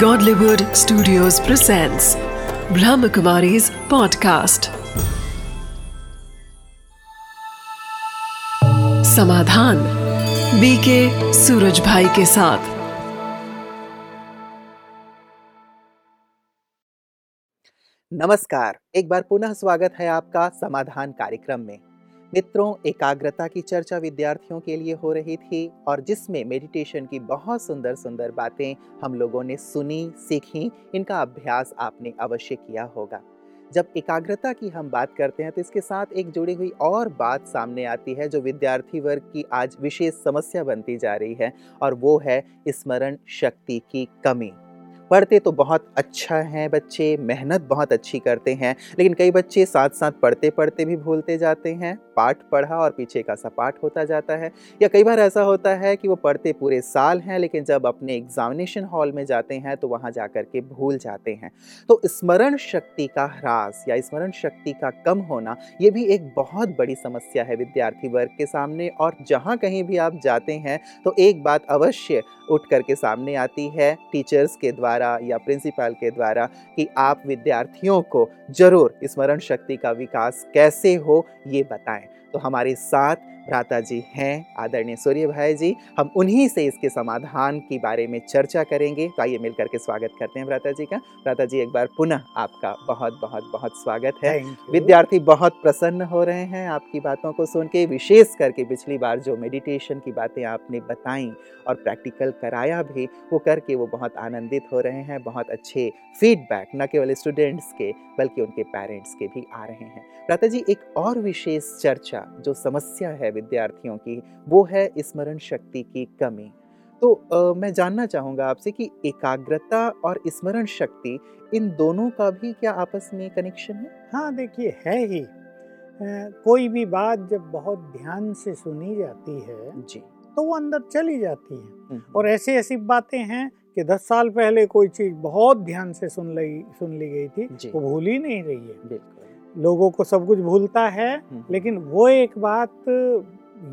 Godlywood studios presents Brahma Kumaris podcast Samadhan BK Suraj Bhai के साथ। नमस्कार, एक बार पुनः स्वागत है आपका समाधान कार्यक्रम में। मित्रों, एकाग्रता की चर्चा विद्यार्थियों के लिए हो रही थी और जिसमें मेडिटेशन की बहुत सुंदर सुंदर बातें हम लोगों ने सुनी, सीखी। इनका अभ्यास आपने अवश्य किया होगा। जब एकाग्रता की हम बात करते हैं तो इसके साथ एक जुड़ी हुई और बात सामने आती है जो विद्यार्थी वर्ग की आज विशेष समस्या बनती जा रही है, और वो है स्मरण शक्ति की कमी। पढ़ते तो बहुत अच्छा है बच्चे, मेहनत बहुत अच्छी करते हैं, लेकिन कई बच्चे साथ साथ पढ़ते पढ़ते भी भूलते जाते हैं। पाठ पढ़ा और पीछे का सपाट होता जाता है, या कई बार ऐसा होता है कि वो पढ़ते पूरे साल हैं लेकिन जब अपने एग्जामिनेशन हॉल में जाते हैं तो वहाँ जा कर के भूल जाते हैं। तो स्मरण शक्ति का ह्रास या स्मरण शक्ति का कम होना, ये भी एक बहुत बड़ी समस्या है विद्यार्थी वर्ग के सामने। और जहाँ कहीं भी आप जाते हैं तो एक बात अवश्य उठ करके सामने आती है टीचर्स के द्वारा या प्रिंसिपल के द्वारा कि आप विद्यार्थियों को जरूर स्मरण शक्ति का विकास कैसे हो ये बताएं। तो हमारे साथ राता जी हैं, आदरणीय सूर्य भाई जी। हम उन्हीं से इसके समाधान के बारे में चर्चा करेंगे। तो आइए मिलकर के स्वागत करते हैं राता जी का। राता जी, एक बार पुनः आपका बहुत बहुत बहुत स्वागत है। विद्यार्थी बहुत प्रसन्न हो रहे हैं आपकी बातों को सुन के, विशेष करके पिछली बार जो मेडिटेशन की बातें आपने बताई और प्रैक्टिकल कराया भी, वो करके वो बहुत आनंदित हो रहे हैं। बहुत अच्छे फीडबैक न केवल स्टूडेंट्स के बल्कि उनके पेरेंट्स के भी आ रहे हैं। राता जी, एक और विशेष चर्चा जो समस्या है विद्यार्थियों की, वो है स्मरण शक्ति की कमी। तो मैं जानना चाहूँगा आपसे कि एकाग्रता और स्मरण शक्ति, इन दोनों का भी क्या आपस में कनेक्शन है? हाँ, देखिए है ही। कोई भी बात जब बहुत ध्यान से सुनी जाती है जी, तो वो अंदर चली जाती है। और ऐसी ऐसी बातें हैं कि 10 साल पहले कोई चीज़ बहुत ध्यान से सुन ली गई थी, वो भूल ही नहीं रही है। बिल्कुल, लोगों को सब कुछ भूलता है लेकिन वो एक बात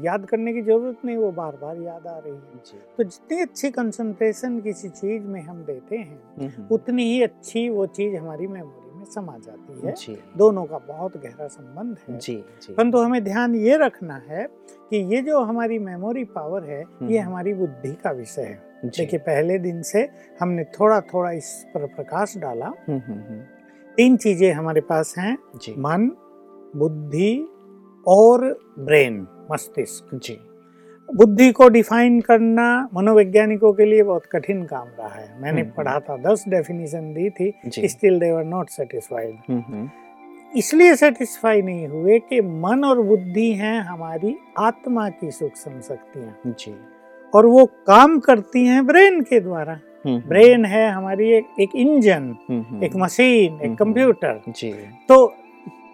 याद करने की ज़रूरत नहीं, वो बार बार याद आ रही है। तो जितनी अच्छी कंसंट्रेशन किसी चीज़ में हम देते हैं उतनी ही अच्छी वो चीज़ हमारी मेमोरी में समा जाती है। दोनों का बहुत गहरा संबंध है। परंतु हमें ध्यान ये रखना है कि ये जो हमारी मेमोरी पावर है ये हमारी बुद्धि का विषय है। देखिए, पहले दिन से हमने थोड़ा थोड़ा इस पर प्रकाश डाला। 3 चीजें हमारे पास हैं, मन, बुद्धि और ब्रेन, मस्तिष्क। जी, बुद्धि को डिफाइन करना मनोवैज्ञानिकों के लिए बहुत कठिन काम रहा है। मैंने पढ़ा था, 10 डेफिनेशन दी थी, still they were not satisfied. इसलिए सेटिस्फाई नहीं हुए कि मन और बुद्धि हैं हमारी आत्मा की सूक्ष्म शक्तियाँ जी, और वो काम करती हैं ब्रेन के द्वारा। ब्रेन है हमारी एक इंजन, एक मशीन, एक कंप्यूटर जी। तो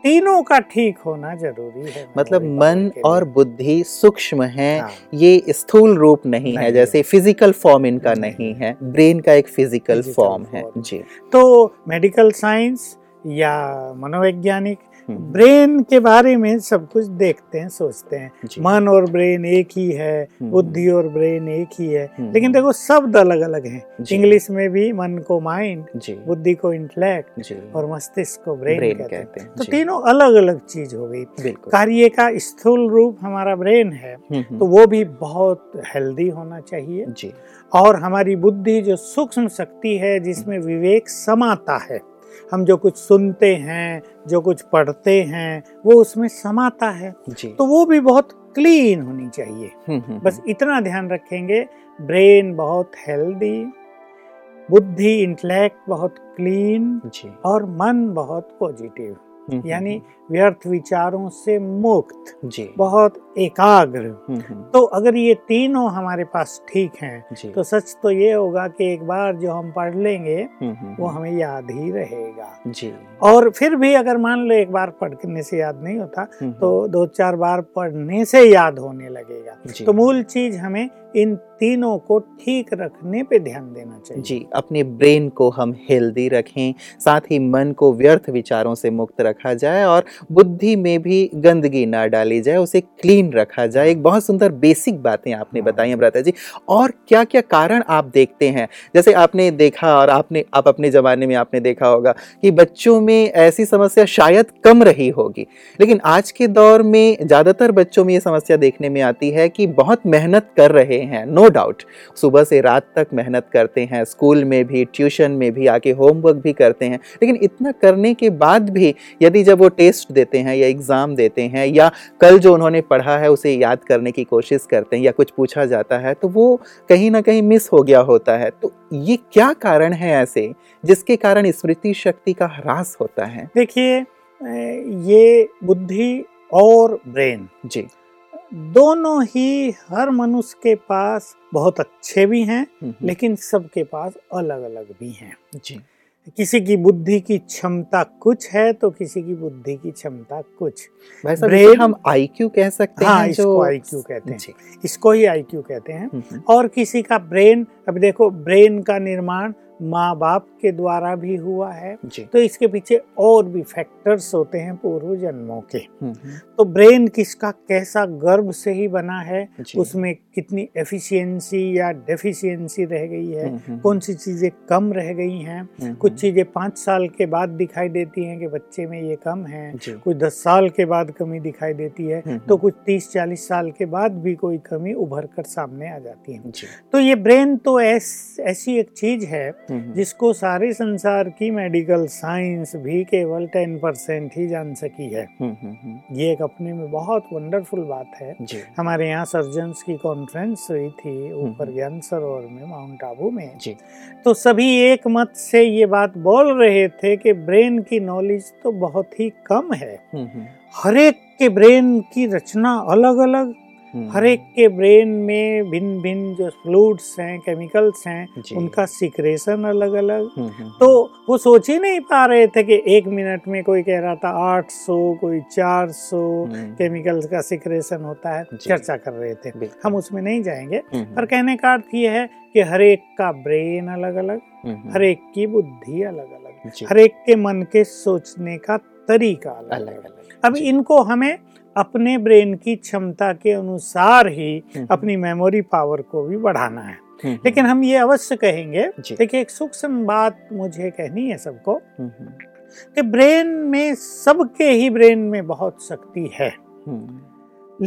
तीनों का ठीक होना जरूरी है। मतलब मन और बुद्धि सूक्ष्म हैं, हाँ। ये स्थूल रूप नहीं है, जैसे फिजिकल फॉर्म इनका नहीं है। ब्रेन का एक फिजिकल फॉर्म है जी। तो मेडिकल साइंस या मनोवैज्ञानिक ब्रेन के बारे में सब कुछ देखते हैं, सोचते हैं मन और ब्रेन एक ही है, बुद्धि और ब्रेन एक ही है, लेकिन देखो शब्द अलग अलग हैं। इंग्लिश में भी मन को माइंड, बुद्धि को इंटेलेक्ट और मस्तिष्क को ब्रेन कहते हैं। तो तीनों अलग अलग चीज हो गई। कार्य का स्थूल रूप हमारा ब्रेन है, तो वो भी बहुत हेल्दी होना चाहिए। और हमारी बुद्धि जो सूक्ष्म शक्ति है जिसमें विवेक समाता है, हम जो कुछ सुनते हैं, जो कुछ पढ़ते हैं, वो उसमें समाता है, तो वो भी बहुत क्लीन होनी चाहिए। बस इतना ध्यान रखेंगे, ब्रेन बहुत हेल्दी, बुद्धि इंटेलेक्ट बहुत क्लीन और मन बहुत पॉजिटिव, यानी व्यर्थ विचारों से मुक्त, बहुत एकाग्र। तो अगर ये तीनों हमारे पास ठीक हैं तो सच तो ये होगा कि एक बार जो हम पढ़ लेंगे वो हमें याद ही रहेगा जी। और फिर भी अगर मान लो एक बार पढ़ने से याद नहीं होता तो 2-4 बार पढ़ने से याद होने लगेगा। तो मूल चीज हमें इन तीनों को ठीक रखने पे ध्यान देना चाहिए। जी, अपने ब्रेन को हम हेल्दी रखें, साथ ही मन को व्यर्थ विचारों से मुक्त रखा जाए और बुद्धि में भी गंदगी ना डाली जाए, उसे क्लीन रखा जाए। एक बहुत सुंदर बेसिक बातें आपने बताई हैं राता जी। और क्या क्या कारण आप देखते हैं, जैसे आपने देखा और आप अपने ज़माने में आपने देखा होगा कि बच्चों में ऐसी समस्या शायद कम रही होगी, लेकिन आज के दौर में ज़्यादातर बच्चों में ये समस्या देखने में आती है कि बहुत मेहनत कर रहे हैं, नो डाउट, सुबह से रात तक मेहनत करते हैं, स्कूल में भी, ट्यूशन में भी, आके होमवर्क भी करते हैं, लेकिन इतना करने के बाद भी यदि जब वो टेस्ट देते हैं या एग्ज़ाम देते हैं या कल जो उन्होंने पढ़ा है उसे याद करने की कोशिश करते हैं या कुछ पूछा जाता है तो वो कहीं ना कहीं मिस हो गया होता है। तो ये क्या कारण है ऐसे जिसके कारण स्मृति शक्ति का ह्रास होता है? देखिए, ये बुद्धि और ब्रेन जी दोनों ही हर मनुष्य के पास बहुत अच्छे भी हैं, लेकिन सबके पास अलग अलग भी हैं जी। किसी की बुद्धि की क्षमता कुछ है तो किसी की बुद्धि की क्षमता कुछ। ब्रेन हम आईक्यू कह सकते हैं, इसको आईक्यू कहते हैं, इसको ही आईक्यू कहते हैं। और किसी का ब्रेन, अब देखो ब्रेन का निर्माण माँ बाप के द्वारा भी हुआ है तो इसके पीछे और भी फैक्टर्स होते हैं पूर्व जन्मों के। तो ब्रेन किसका कैसा गर्भ से ही बना है, उसमें कितनी एफिशिएंसी या डेफिशिएंसी रह गई है, कौन सी चीज़ें कम रह गई हैं। कुछ चीज़ें 5 साल के बाद दिखाई देती हैं कि बच्चे में ये कम है, कुछ 10 साल के बाद कमी दिखाई देती है, तो कुछ 30-40 साल के बाद भी कोई कमी उभर कर सामने आ जाती है। तो ये ब्रेन तो ऐसी एक चीज़ है जिसको सारे संसार की मेडिकल साइंस भी केवल 10% ही जान सकी है। ये एक अपने में बहुत वंडरफुल बात है। हमारे यहाँ सर्जन्स की कॉन्फ्रेंस हुई थी ऊपर ज्ञान सरोवर में, माउंट आबू में, तो सभी एक मत से ये बात बोल रहे थे कि ब्रेन की नॉलेज तो बहुत ही कम है। हर एक के ब्रेन की रचना अलग अलग, हर एक के ब्रेन में भिन्न भिन्न जो फ्लूइड्स हैं, केमिकल्स हैं, उनका सिक्रेशन अलग अलग। तो वो सोच ही नहीं पा रहे थे कि 1 मिनट में कोई कह रहा था 800, कोई 400 केमिकल्स का सिक्रेशन होता है, चर्चा कर रहे थे। हम उसमें नहीं जाएंगे, पर कहने का अर्थ ये है कि हर एक का ब्रेन अलग अलग, हर एक की बुद्धि अलग अलग, हर एक के मन के सोचने का तरीका अलग अलग। अब इनको हमें अपने ब्रेन की क्षमता के अनुसार ही अपनी मेमोरी पावर को भी बढ़ाना है। लेकिन हम ये अवश्य कहेंगे, देखिए एक सूक्ष्म बात मुझे कहनी है सबको कि ब्रेन में, सबके ही ब्रेन में बहुत शक्ति है,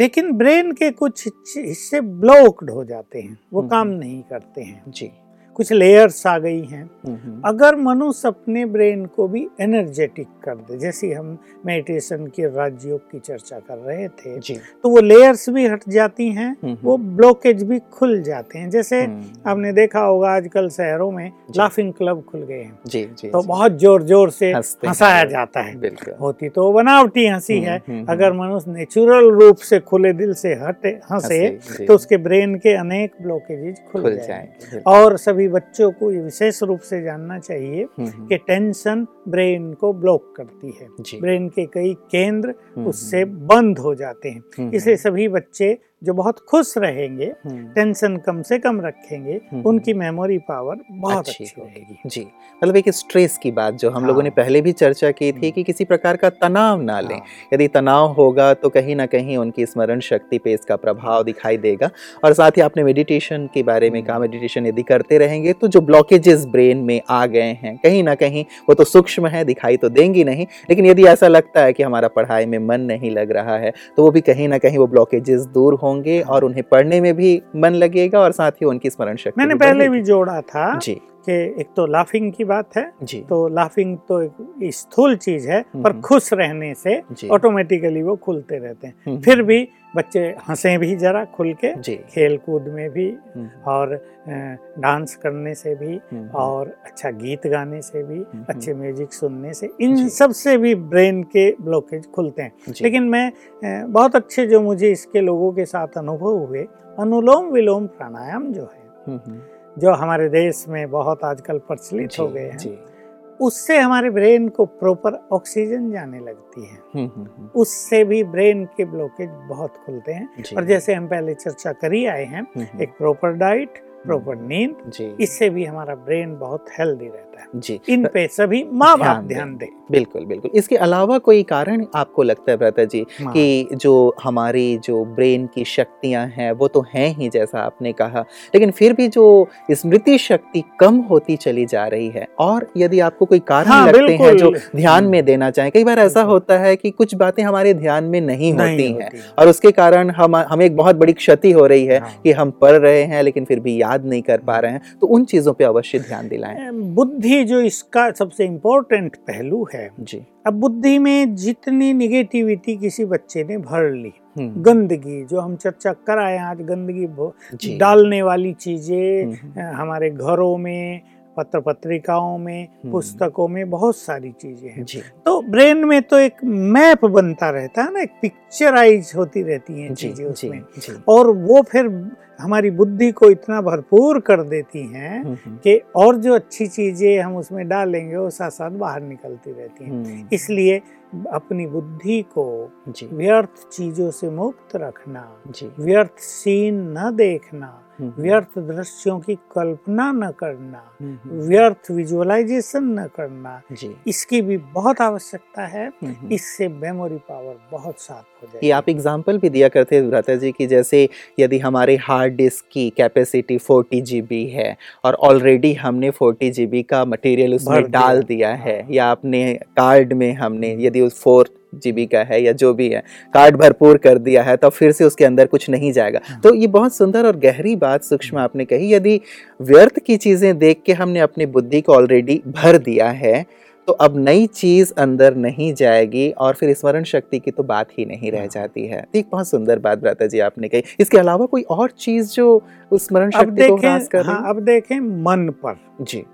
लेकिन ब्रेन के कुछ हिस्से ब्लॉक्ड हो जाते हैं, वो काम नहीं करते हैं जी। कुछ लेयर्स आ गई हैं। अगर मनुष्य अपने ब्रेन को भी एनर्जेटिक कर दे, जैसे हम मेडिटेशन के राजयोग की चर्चा कर रहे थे जी, तो वो लेयर्स भी हट जाती हैं, वो ब्लॉकेज भी खुल जाते हैं। जैसे आपने देखा होगा आजकल शहरों में लाफिंग क्लब खुल गए हैं जी, जी, तो बहुत जोर जोर से हंसाया जाता है, होती तो बनावटी हंसी है। अगर मनुष्य नेचुरल रूप से खुले दिल से हंसे तो उसके ब्रेन के अनेक ब्लॉकेजेज खुल जाएंगे। और सभी बच्चों को ये विशेष रूप से जानना चाहिए कि टेंशन ब्रेन को ब्लॉक करती है, ब्रेन के कई केंद्र उससे बंद हो जाते हैं। इसलिए सभी बच्चे जो बहुत खुश रहेंगे, टेंशन कम से कम रखेंगे, उनकी मेमोरी पावर बहुत अच्छी होगी जी। मतलब एक स्ट्रेस की बात जो हम लोगों ने पहले भी चर्चा की थी कि किसी प्रकार का तनाव ना लें, यदि तनाव होगा तो कहीं ना कहीं उनकी स्मरण शक्ति पे इसका प्रभाव दिखाई देगा। और साथ ही आपने मेडिटेशन के बारे में कहा, मेडिटेशन यदि करते रहेंगे तो जो ब्लॉकेजेस ब्रेन में आ गए हैं कहीं ना कहीं, वो तो सूक्ष्म है, दिखाई तो देंगी नहीं, लेकिन यदि ऐसा लगता है कि हमारा पढ़ाई में मन नहीं लग रहा है तो वो भी कहीं ना कहीं वो ब्लॉकेजेस दूर होंगे और उन्हें पढ़ने में भी मन लगेगा और साथ ही उनकी स्मरण शक्ति। मैंने पहले भी जोड़ा था जी कि एक तो लाफिंग की बात है जी, तो लाफिंग तो एक स्थूल चीज है, पर खुश रहने से ऑटोमेटिकली वो खुलते रहते हैं। फिर भी बच्चे हंसे भी जरा खुल के, खेल कूद में भी और डांस करने से भी और अच्छा गीत गाने से भी, अच्छे म्यूजिक सुनने से, इन सब से भी ब्रेन के ब्लॉकेज खुलते हैं। लेकिन मैं बहुत अच्छे जो मुझे इसके लोगों के साथ अनुभव हुए, अनुलोम विलोम प्राणायाम जो है, जो हमारे देश में बहुत आजकल प्रचलित हो गए हैं, उससे हमारे ब्रेन को प्रॉपर ऑक्सीजन जाने लगती है, उससे भी ब्रेन के ब्लॉकेज बहुत खुलते हैं। और जैसे हम पहले चर्चा कर ही आए हैं, एक प्रॉपर डाइट, प्रॉपर नींद, इससे भी हमारा ब्रेन बहुत हेल्दी रहता है जी। इन पे सभी माँ बाप ध्यान दें। बिल्कुल बिल्कुल। इसके अलावा कोई कारण आपको लगता है राता जी कि जो हमारी जो ब्रेन की शक्तियाँ हैं वो तो हैं ही जैसा आपने कहा, लेकिन फिर भी जो स्मृति शक्ति कम होती चली जा रही है, और यदि आपको कोई कारण लगते हैं जो ध्यान में देना चाहें। कई बार ऐसा होता है कि कुछ बातें हमारे ध्यान में नहीं होती हैं और उसके कारण हमें एक बहुत बड़ी क्षति हो रही है कि हम पढ़ रहे हैं लेकिन फिर भी याद नहीं कर पा रहे हैं, तो उन चीजों पे अवश्य ध्यान दिलाएं। बुद्धि जो इसका सबसे इम्पोर्टेंट पहलू है जी। अब बुद्धि में जितनी निगेटिविटी किसी बच्चे ने भर ली, गंदगी जो हम चर्चा कर आए हैं आज, गंदगी डालने वाली चीजें हमारे घरों में, पत्र पत्रिकाओं में, पुस्तकों में, बहुत सारी चीजें हैं। तो ब्रेन में तो एक मैप बनता रहता है ना, एक पिक्चराइज होती रहती हैं चीजें उसमें, और वो फिर हमारी बुद्धि को इतना भरपूर कर देती हैं कि और जो अच्छी चीजें हम उसमें डालेंगे वो साथ साथ बाहर निकलती रहती हैं। इसलिए अपनी बुद्धि को व्यर्थ चीजों से मुक्त रखना, व्यर्थ सीन न देखना, व्यर्थ दृश्यों की कल्पना न करना, व्यर्थ विजुअलाइजेशन न करना, इसकी भी बहुत आवश्यकता है। इससे मेमोरी पावर बहुत साफ हो जाएगी। आप एग्जांपल भी दिया करते हैं राता जी कि जैसे यदि हमारे हार्ड डिस्क की कैपेसिटी 40 GB है और ऑलरेडी हमने 40 GB का मटेरियल उसमें डाल दिया है, या अपने कार्ड में हमने यदि उस 4 GB का है या जो भी है कार्ड भरपूर कर दिया है, तो फिर से उसके अंदर कुछ नहीं जाएगा। तो ये बहुत सुंदर और गहरी बात सूक्ष्म आपने कही। यदि व्यर्थ की चीज़ें देख के हमने अपनी बुद्धि को ऑलरेडी भर दिया है तो अब नई चीज़ अंदर नहीं जाएगी और फिर स्मरण शक्ति की तो बात ही नहीं रह जाती है। एक बहुत सुंदर बात राता जी आपने कही। इसके अलावा कोई और चीज़ जो स्मरण शक्ति को ह्रास कर रही है? अब देखें मन पर जी।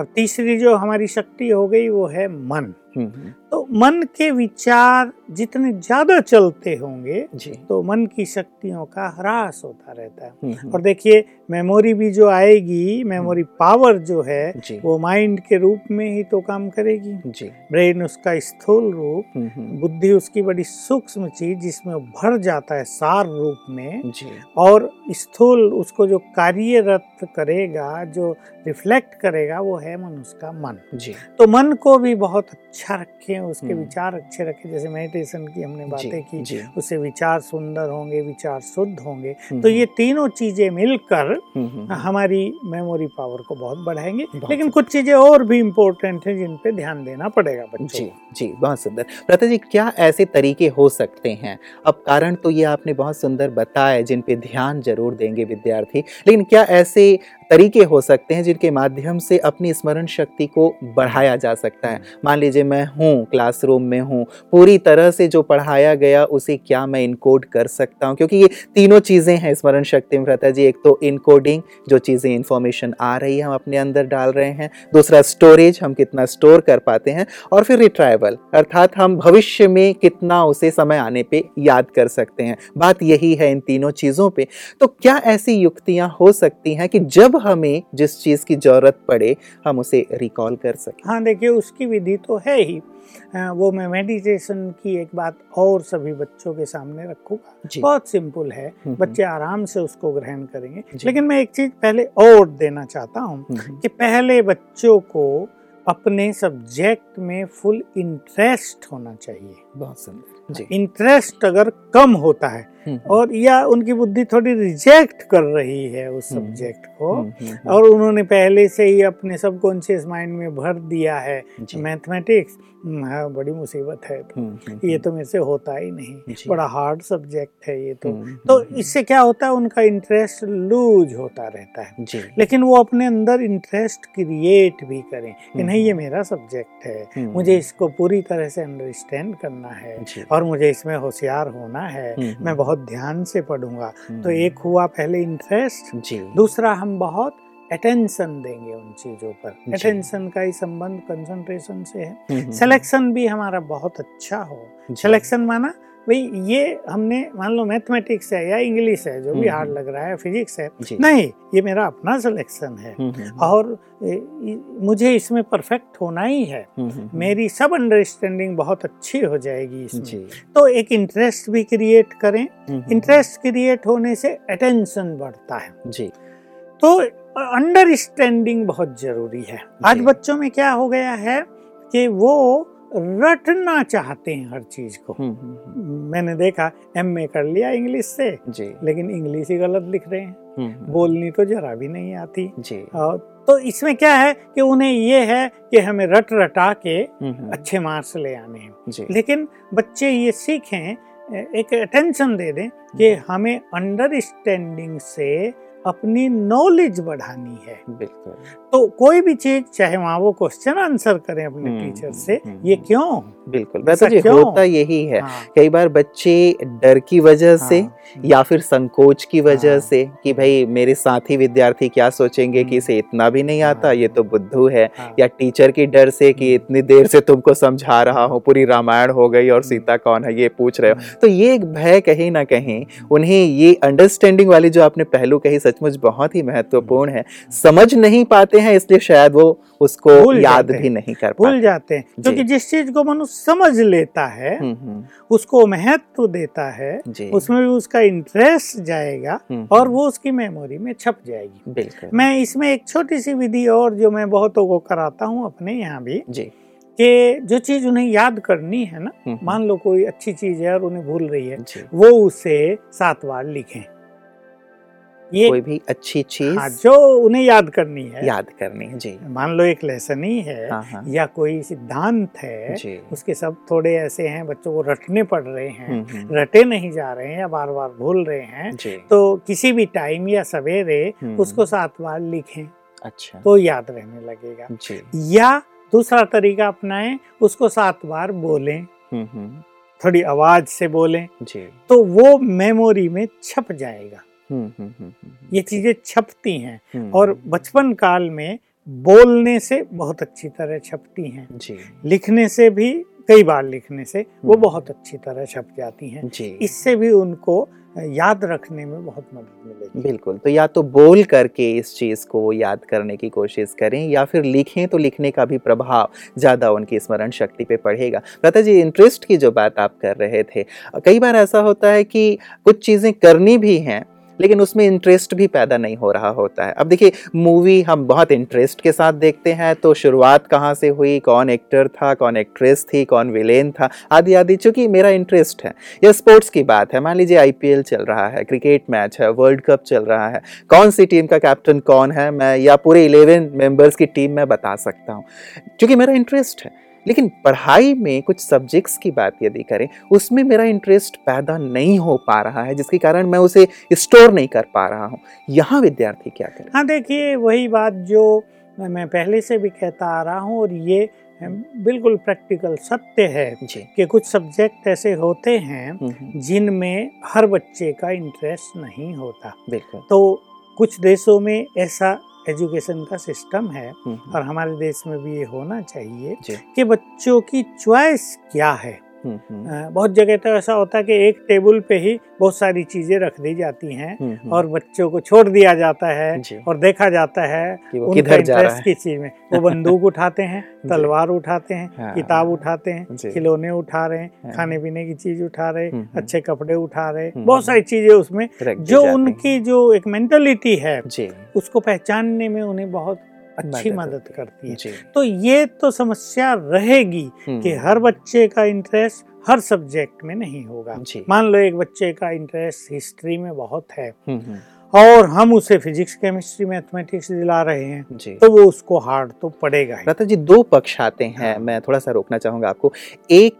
अब तीसरी जो हमारी शक्ति हो गई वो है मन। तो मन के विचार जितने ज्यादा चलते होंगे तो मन की शक्तियों का ह्रास होता रहता है। और देखिए मेमोरी भी जो आएगी, मेमोरी पावर जो है वो माइंड के रूप में ही तो काम करेगी जी। ब्रेन उसका स्थूल रूप, बुद्धि उसकी बड़ी सूक्ष्म चीज जिसमें भर जाता है सार रूप में, और स्थूल उसको जो कार्यरत करेगा, जो रिफ्लेक्ट करेगा वो है मनुष्य का मन जी। तो मन को भी बहुत रखें, उसके विचार अच्छे रखें। जैसे मेडिटेशन की हमने बातें की, उससे विचार सुंदर होंगे, विचार शुद्ध होंगे। तो ये तीनों चीजें मिलकर हमारी मेमोरी पावर को बहुत बढ़ाएंगे। लेकिन कुछ चीजें और भी इम्पोर्टेंट हैं जिन पे ध्यान देना पड़ेगा बच्चों जी। जी बहुत सुंदर राता जी। क्या ऐसे तरीके हो सकते हैं? अब कारण तो ये आपने बहुत सुंदर बताया जिन पे ध्यान जरूर देंगे विद्यार्थी, लेकिन क्या ऐसे तरीके हो सकते हैं जिनके माध्यम से अपनी स्मरण शक्ति को बढ़ाया जा सकता है? मान लीजिए मैं हूँ, क्लासरूम में हूँ, पूरी तरह से जो पढ़ाया गया उसे क्या मैं इनकोड कर सकता हूँ? क्योंकि ये तीनों चीज़ें हैं स्मरण शक्ति में राता जी। एक तो इनकोडिंग, जो चीज़ें इन्फॉर्मेशन आ रही है हम अपने अंदर डाल रहे हैं। दूसरा स्टोरेज, हम कितना स्टोर कर पाते हैं। और फिर रिट्राइवल, अर्थात हम भविष्य में कितना उसे समय आने पर याद कर सकते हैं। बात यही है इन तीनों चीज़ों पर। तो क्या ऐसी युक्तियाँ हो सकती हैं कि जब हमें जिस चीज की जरूरत पड़े हम उसे रिकॉल कर सके? हाँ देखिए उसकी विधि तो है ही। वो मैं मेडिटेशन की एक बात और सभी बच्चों के सामने रखूंगा। बहुत सिंपल है, बच्चे आराम से उसको ग्रहण करेंगे। लेकिन मैं एक चीज पहले और देना चाहता हूँ कि पहले बच्चों को अपने सब्जेक्ट में फुल इंटरेस्ट होना चाहिए। बहुत सुंदर। इंटरेस्ट अगर कम होता है और या उनकी बुद्धि थोड़ी रिजेक्ट कर रही है उस सब्जेक्ट को, और उन्होंने पहले से ही अपने सबकॉन्शियस माइंड में भर दिया है मैथमेटिक्स बड़ी मुसीबत है, तो ये तो मेरे से होता ही नहीं, बड़ा हार्ड सब्जेक्ट है ये तो इससे क्या होता है उनका इंटरेस्ट लूज होता रहता है। लेकिन वो अपने अंदर इंटरेस्ट क्रिएट भी करें कि नहीं ये मेरा सब्जेक्ट है, मुझे इसको पूरी तरह से अंडरस्टैंड करना है और मुझे इसमें होशियार होना है, मैं बहुत ध्यान से पढ़ूंगा। तो एक हुआ पहले इंटरेस्ट, दूसरा हम बहुत अटेंशन देंगे उन चीज़ों पर। अटेंशन का ही संबंध कंसंट्रेशन से है। सिलेक्शन भी हमारा बहुत अच्छा हो। सिलेक्शन माना भाई ये हमने मान लो मैथमेटिक्स है या इंग्लिश है जो भी हार्ड लग रहा है, फिजिक्स है, नहीं ये मेरा अपना सिलेक्शन है और मुझे इसमें परफेक्ट होना ही है, मेरी सब अंडरस्टैंडिंग बहुत अच्छी हो जाएगी इसमें। तो एक इंटरेस्ट भी क्रिएट करें, इंटरेस्ट क्रिएट होने से अटेंशन बढ़ता है जी। तो अंडरस्टैंडिंग बहुत जरूरी है। आज बच्चों में क्या हो गया है कि वो रटना चाहते हैं हर चीज को। मैंने देखा एमए कर लिया इंग्लिश से लेकिन इंग्लिश ही गलत लिख रहे हैं, बोलनी तो जरा भी नहीं आती जी। और तो इसमें क्या है कि उन्हें ये है कि हमें रट रटा के अच्छे मार्क्स ले आने हैं, लेकिन बच्चे ये सीखें, एक अटेंशन दे दें कि हमें अंडरस्टैंडिंग से अपनी नॉलेज बढ़ानी है। बिल्कुल। तो कोई भी चीज चाहे वहाँ वो क्वेश्चन आंसर करें अपने टीचर से, ये क्यों? बिल्कुल जी, क्यों? होता यही है। कई बार बच्चे डर की वजह से या फिर संकोच की वजह से कि भाई मेरे साथी विद्यार्थी क्या सोचेंगे कि इसे इतना भी नहीं आता, ये तो बुद्धू है, या टीचर की डर से कि इतनी देर से तुमको समझा रहा हूँ, पूरी रामायण हो गई और सीता कौन है ये पूछ रहे हो। तो ये भय कहीं ना कहीं उन्हें, ये अंडरस्टैंडिंग वाली जो आपने पहलू कही सचमुच बहुत ही महत्वपूर्ण है, समझ नहीं पाते हैं इसलिए शायद वो उसको याद भी नहीं कर पाते, भूल जाते हैं। क्योंकि जिस चीज को मनुष्य समझ लेता है, उसको महत्व देता है, उसमें भी उसका इंटरेस्ट जाएगा और वो उसकी मेमोरी में छप जाएगी। बिल्कुल। मैं इसमें एक छोटी सी विधि और जो मैं बहुतों को कराता हूँ अपने यहाँ भी जी, कि जो चीज उन्हें याद करनी है ना, मान लो कोई अच्छी चीज है और उन्हें भूल रही है, वो उसे 7 बार लिखें। ये कोई भी अच्छी चीज जो उन्हें याद करनी है, याद करनी है जी। मान लो एक लेसन ही है या कोई सिद्धांत है, उसके सब थोड़े ऐसे हैं बच्चों को रटने पड़ रहे हैं, रटे नहीं जा रहे हैं या बार बार भूल रहे हैं, तो किसी भी टाइम या सवेरे उसको 7 बार लिखें। अच्छा। तो याद रहने लगेगा जी। या दूसरा तरीका अपनाएं, उसको 7 बार बोलें, थोड़ी आवाज से बोलें जी, तो वो मेमोरी में छप जाएगा। ये चीजें छपती हैं और बचपन काल में बोलने से बहुत अच्छी तरह छपती हैं जी। लिखने से भी, कई बार लिखने से वो बहुत अच्छी तरह छप जाती हैं जी। इससे भी उनको याद रखने में बहुत मदद मिलेगी। बिल्कुल। तो या तो बोल करके इस चीज़ को याद करने की कोशिश करें या फिर लिखें, तो लिखने का भी प्रभाव ज़्यादा उनकी स्मरण शक्ति पे पड़ेगा। राता जी, इंटरेस्ट की जो बात आप कर रहे थे, कई बार ऐसा होता है कि कुछ चीज़ें करनी भी हैं लेकिन उसमें इंटरेस्ट भी पैदा नहीं हो रहा होता है। अब देखिए, मूवी हम बहुत इंटरेस्ट के साथ देखते हैं, तो शुरुआत कहाँ से हुई, कौन एक्टर था, कौन एक्ट्रेस थी, कौन विलेन था, आदि आदि, चूँकि मेरा इंटरेस्ट है। या स्पोर्ट्स की बात है, मान लीजिए आईपीएल चल रहा है, क्रिकेट मैच है, वर्ल्ड कप चल रहा है, कौन सी टीम का कैप्टन कौन है मैं, या पूरे 11 मेम्बर्स की टीम मैं बता सकता हूँ, चूँकि मेरा इंटरेस्ट है। लेकिन पढ़ाई में कुछ सब्जेक्ट्स की बात यदि करें, उसमें मेरा इंटरेस्ट पैदा नहीं हो पा रहा है, जिसके कारण मैं उसे स्टोर नहीं कर पा रहा हूँ। यहाँ विद्यार्थी क्या करें? हाँ, देखिए वही बात जो मैं पहले से भी कहता आ रहा हूँ और ये बिल्कुल प्रैक्टिकल सत्य है कि कुछ सब्जेक्ट ऐसे होते हैं जिनमें हर बच्चे का इंटरेस्ट नहीं होता। बिल्कुल। तो कुछ देशों में ऐसा एजुकेशन का सिस्टम है और हमारे देश में भी ये होना चाहिए कि बच्चों की चॉइस क्या है। बहुत जगह तो ऐसा होता है कि एक टेबल पे ही बहुत सारी चीजें रख दी जाती हैं और बच्चों को छोड़ दिया जाता है और देखा जाता है कि वो किधर जा रहा है, किस चीज में। वो बंदूक उठाते हैं, तलवार उठाते हैं, किताब उठाते हैं, खिलौने उठा रहे हैं, खाने पीने की चीज उठा रहे, अच्छे कपड़े उठा रहे, बहुत सारी चीजें उसमें, जो उनकी जो एक मेंटालिटी है उसको पहचानने में उन्हें बहुत अच्छी मदद करती है। तो ये तो समस्या रहेगी कि हर बच्चे का इंटरेस्ट हर सब्जेक्ट में नहीं होगा। मान लो एक बच्चे का इंटरेस्ट हिस्ट्री में बहुत है और हम उसे फिजिक्स, केमिस्ट्री, मैथमेटिक्स दिला रहे हैं, तो वो उसको हार्ड तो पड़ेगा। राता जी, 2 पक्ष आते हैं, मैं थोड़ा सा रोकना चाहूँगा आपको। एक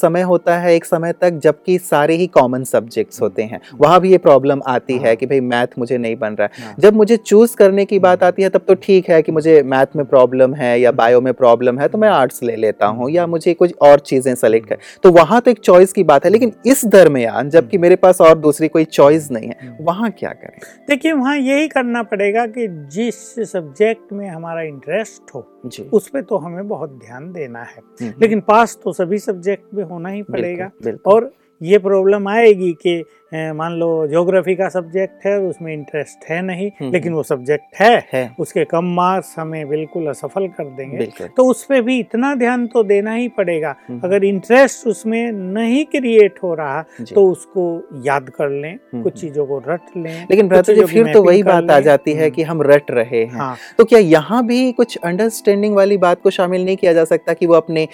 समय होता है, एक समय तक, जबकि सारे ही कॉमन सब्जेक्ट्स होते हैं, वहाँ भी ये प्रॉब्लम आती है कि भाई मैथ मुझे नहीं बन रहा है। जब मुझे चूज़ करने की बात आती है तब तो ठीक है कि मुझे मैथ में प्रॉब्लम है या बायो में प्रॉब्लम है तो मैं आर्ट्स ले लेता हूँ या मुझे कुछ और चीज़ें सेलेक्ट कर, तो वहाँ तो एक चॉइस की बात है। लेकिन इस दरमियान जबकि मेरे पास और दूसरी कोई चॉइस नहीं है, वहाँ क्या करें? देखिए वहाँ यही करना पड़ेगा कि जिस सब्जेक्ट में हमारा इंटरेस्ट हो उस पे तो हमें बहुत ध्यान देना है, लेकिन पास तो सभी सब्जेक्ट में होना ही पड़ेगा। बिल्कुल, बिल्कुल। और ये प्रॉब्लम आएगी कि मान लो ज्योग्राफी का सब्जेक्ट है, उसमें इंटरेस्ट है नहीं, लेकिन वो सब्जेक्ट है, उसके कम मार्क्स हमें बिल्कुल असफल कर देंगे। तो उस पर भी इतना ध्यान तो देना ही पड़ेगा। अगर इंटरेस्ट उसमें नहीं क्रिएट हो रहा तो उसको याद कर लें, कुछ चीजों को रट लें। लेकिन फिर तो वही बात आ जाती है कि हम रट रहे हैं, तो क्या यहाँ भी कुछ अंडरस्टैंडिंग वाली बात को शामिल नहीं किया जा सकता कि वो अपने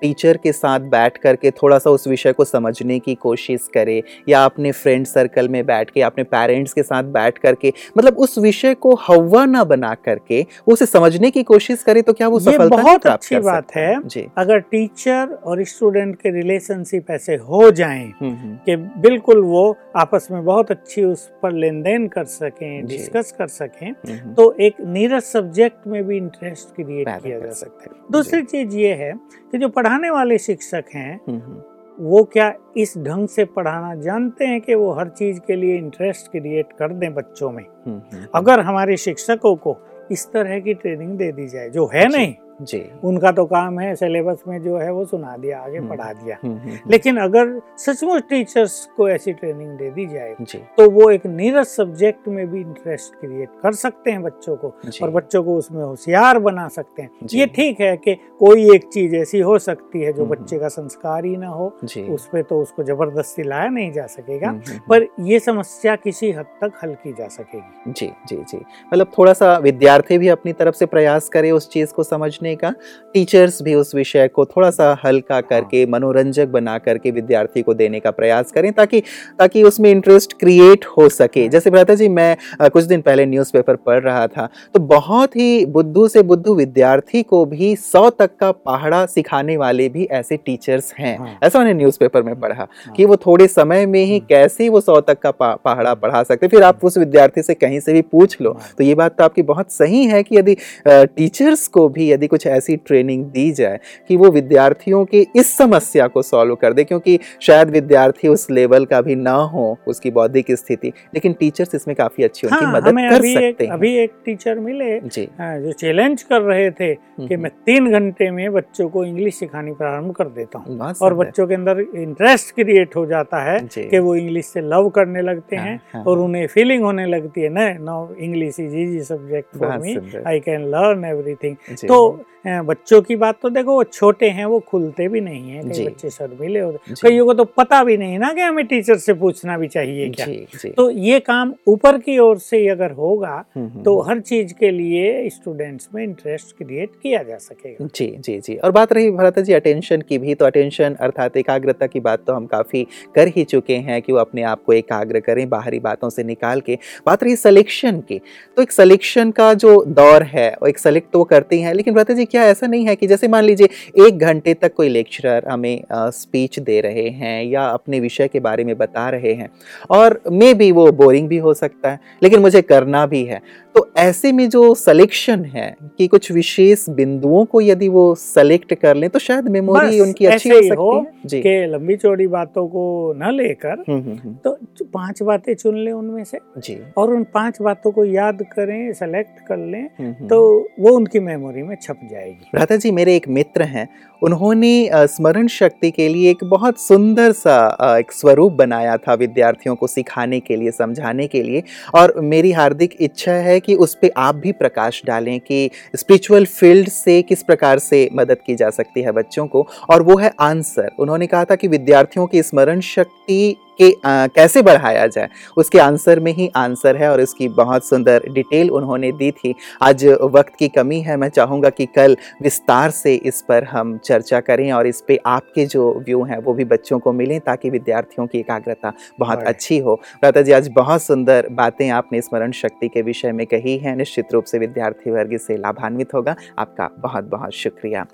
टीचर के साथ बैठ करके थोड़ा सा उस विषय को समझने की कोशिश करे, या अपने फ्रेंड सर्कल में बैठ के, अपने पेरेंट्स के साथ बैठ करके, मतलब उस विषय को हवा ना बना करके उसे समझने की कोशिश करे, तो क्या वो सफलता बहुत अच्छी बात है जी। अगर टीचर और स्टूडेंट के रिलेशनशिप ऐसे हो जाएं कि बिल्कुल वो आपस में बहुत अच्छी उस पर लेन देन कर सकें, डिस्कस कर सकें, तो एक नीरस सब्जेक्ट में भी इंटरेस्ट क्रिएट किया जा सकता है। दूसरी चीज ये है कि जो पढ़ाने वाले शिक्षक हैं वो क्या इस ढंग से पढ़ाना जानते हैं कि वो हर चीज के लिए इंटरेस्ट क्रिएट कर दें बच्चों में। अगर हमारे शिक्षकों को इस तरह की ट्रेनिंग दे दी जाए, जो है नहीं जी, उनका तो काम है सिलेबस में जो है वो सुना दिया, आगे पढ़ा दिया, लेकिन अगर सचमुच टीचर्स को ऐसी ट्रेनिंग दे दी जाए तो वो एक नीरस सब्जेक्ट में भी इंटरेस्ट क्रिएट कर सकते हैं बच्चों को, और बच्चों को उसमें होशियार बना सकते हैं। ये ठीक है कि कोई एक चीज ऐसी हो सकती है जो बच्चे का संस्कार ही ना हो, उस पर तो उसको जबरदस्ती लाया नहीं जा सकेगा, पर ये समस्या किसी हद तक हल की जा सकेगी। जी जी जी, मतलब थोड़ा सा विद्यार्थी भी अपनी तरफ से प्रयास करे उस चीज को समझने का, टीचर्स भी उस विषय को थोड़ा सा हल्का करके, मनोरंजक बना करके विद्यार्थी को देने का प्रयास करें, ताकि उसमें इंटरेस्ट क्रिएट हो सके। जैसे राता जी, मैं कुछ दिन पहले न्यूज़पेपर पढ़ रहा था, तो बहुत ही बुद्धू से बुद्धू विद्यार्थी को भी 100 तक का पहाड़ा सिखाने वाले भी ऐसे टीचर्स हैं। ऐसा मैंने न्यूज़पेपर में पढ़ा कि वो थोड़े समय में ही कैसे वो 100 तक का पहाड़ा पढ़ा सकते। फिर आप उस विद्यार्थी से कहीं से भी पूछ लो। तो ये बात तो आपकी बहुत सही है कि यदि टीचर्स को भी यदि कुछ ऐसी ट्रेनिंग दी जाए कि वो विद्यार्थियों की इस समस्या को सॉल्व कर दे, क्योंकि शायद विद्यार्थी उस लेवल का भी ना हो उसकी बौद्धिक स्थिति, लेकिन टीचर्स इसमें काफी अच्छी उनकी मदद कर सकते हैं। अभी एक टीचर मिले जो चैलेंज कर रहे थे कि मैं 3 घंटे में बच्चों को इंग्लिश सिखानी प्रारंभ कर देता हूँ, और बच्चों के अंदर इंटरेस्ट क्रिएट हो जाता है कि वो इंग्लिश से लव करने लगते हैं और उन्हें फीलिंग होने लगती है, now English is easy subject for me, I can learn everything. तो बच्चों की बात तो देखो, वो छोटे हैं, वो खुलते भी नहीं हैं, कई बच्चे शर्मीले होते, कईयों को तो पता भी नहीं ना कि हमें टीचर से पूछना भी चाहिए क्या। तो ये काम ऊपर की ओर से अगर होगा तो हर चीज के लिए स्टूडेंट्स में इंटरेस्ट क्रिएट किया जा सकेगा। जी जी जी। और बात रही भरत जी अटेंशन की भी, तो अटेंशन अर्थात एकाग्रता की बात तो हम काफी कर ही चुके हैं कि वो अपने आप को एकाग्र करें बाहरी बातों से निकाल के। बात रही सिलेक्शन की, तो एक सिलेक्शन का जो दौर है, एक सिलेक्ट तो करते हैं, लेकिन भरत जी क्या ऐसा नहीं है कि जैसे मान लीजिए 1 घंटे तक कोई लेक्चरर हमें स्पीच दे रहे हैं या अपने विषय के बारे में बता रहे हैं, और मे बी वो बोरिंग भी हो सकता है, लेकिन मुझे करना भी है, तो ऐसे में जो सिलेक्शन है कि कुछ विशेष बिंदुओं को यदि वो सेलेक्ट कर लें तो शायद मेमोरी उनकी अच्छी हो सकती है। कि लंबी चौड़ी बातों को न लेकर तो 5 बातें चुन लें उनमें से जी, और उन 5 बातों को याद करें, सेलेक्ट कर लें, तो वो उनकी मेमोरी में छप जाएगी। राता जी, मेरे एक मित्र हैं, उन्होंने स्मरण शक्ति के लिए एक बहुत सुंदर सा एक स्वरूप बनाया था विद्यार्थियों को सिखाने के लिए, समझाने के लिए, और मेरी हार्दिक इच्छा है कि उस पे आप भी प्रकाश डालें कि स्पिरिचुअल फील्ड से किस प्रकार से मदद की जा सकती है बच्चों को। और वो है आंसर। उन्होंने कहा था कि विद्यार्थियों की स्मरण शक्ति कैसे बढ़ाया जाए, उसके आंसर में ही आंसर है, और इसकी बहुत सुंदर डिटेल उन्होंने दी थी। आज वक्त की कमी है, मैं चाहूँगा कि कल विस्तार से इस पर हम चर्चा करें और इस पे आपके जो व्यू हैं वो भी बच्चों को मिलें, ताकि विद्यार्थियों की एकाग्रता बहुत अच्छी हो। राता जी, आज बहुत सुंदर बातें आपने स्मरण शक्ति के विषय में कही हैं, निश्चित रूप से विद्यार्थी वर्ग से लाभान्वित होगा। आपका बहुत बहुत शुक्रिया।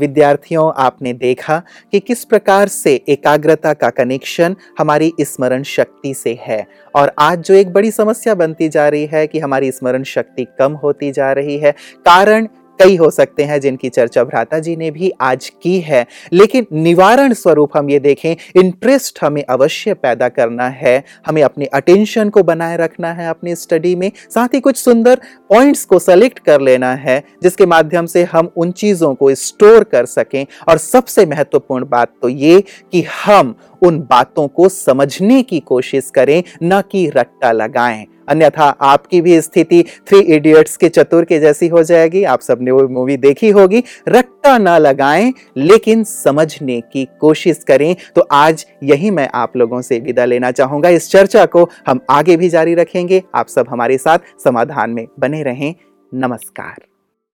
विद्यार्थियों, आपने देखा कि किस प्रकार से एकाग्रता का कनेक्शन हमारी स्मरण शक्ति से है, और आज जो एक बड़ी समस्या बनती जा रही है कि हमारी स्मरण शक्ति कम होती जा रही है। कारण कई हो सकते हैं जिनकी चर्चा भ्राता जी ने भी आज की है, लेकिन निवारण स्वरूप हम ये देखें, इंटरेस्ट हमें अवश्य पैदा करना है, हमें अपने अटेंशन को बनाए रखना है अपनी स्टडी में, साथ ही कुछ सुंदर पॉइंट्स को सेलेक्ट कर लेना है जिसके माध्यम से हम उन चीज़ों को स्टोर कर सकें। और सबसे महत्वपूर्ण बात तो ये कि हम उन बातों को समझने की कोशिश करें, न कि रट्टा लगाएं, अन्यथा आपकी भी स्थिति थ्री इडियट्स के चतुर के जैसी हो जाएगी। आप सबने वो मूवी देखी होगी। रट्टा ना लगाएं लेकिन समझने की कोशिश करें। तो आज यही मैं आप लोगों से विदा लेना चाहूँगा। इस चर्चा को हम आगे भी जारी रखेंगे। आप सब हमारे साथ समाधान में बने रहें। नमस्कार।